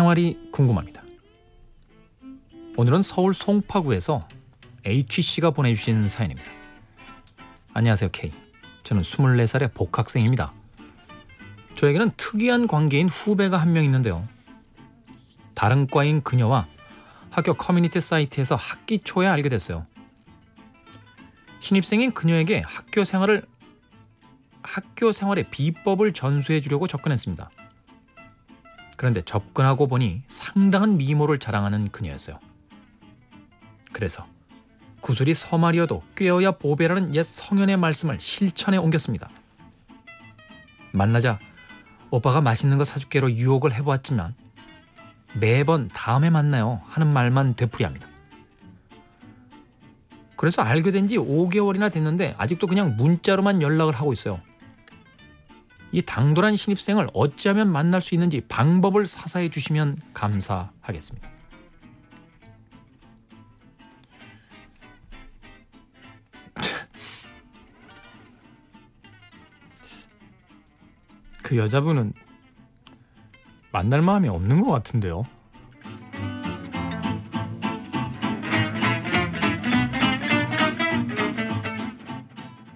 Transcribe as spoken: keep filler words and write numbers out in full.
생활이 궁금합니다. 오늘은 서울 송파구에서 에이치씨가 보내주신 사연입니다. 안녕하세요, K. 저는 스물네 살의 복학생입니다. 저에게는 특이한 관계인 후배가 한 명 있는데요. 다른 과인 그녀와 학교 커뮤니티 사이트에서 학기 초에 알게 됐어요. 신입생인 그녀에게 학교 생활을 학교 생활의 비법을 전수해 주려고 접근했습니다. 그런데 접근하고 보니 상당한 미모를 자랑하는 그녀였어요. 그래서 구슬이 서말이어도 꿰어야 보배라는 옛 성현의 말씀을 실천에 옮겼습니다. 만나자 오빠가 맛있는 거 사줄게로 유혹을 해보았지만 매번 다음에 만나요 하는 말만 되풀이합니다. 그래서 알게 된 지 오 개월이나 됐는데 아직도 그냥 문자로만 연락을 하고 있어요. 이 당돌한 신입생을 어찌하면 만날 수 있는지 방법을 사사해 주시면 감사하겠습니다. 그 여자분은 만날 마음이 없는 것 같은데요.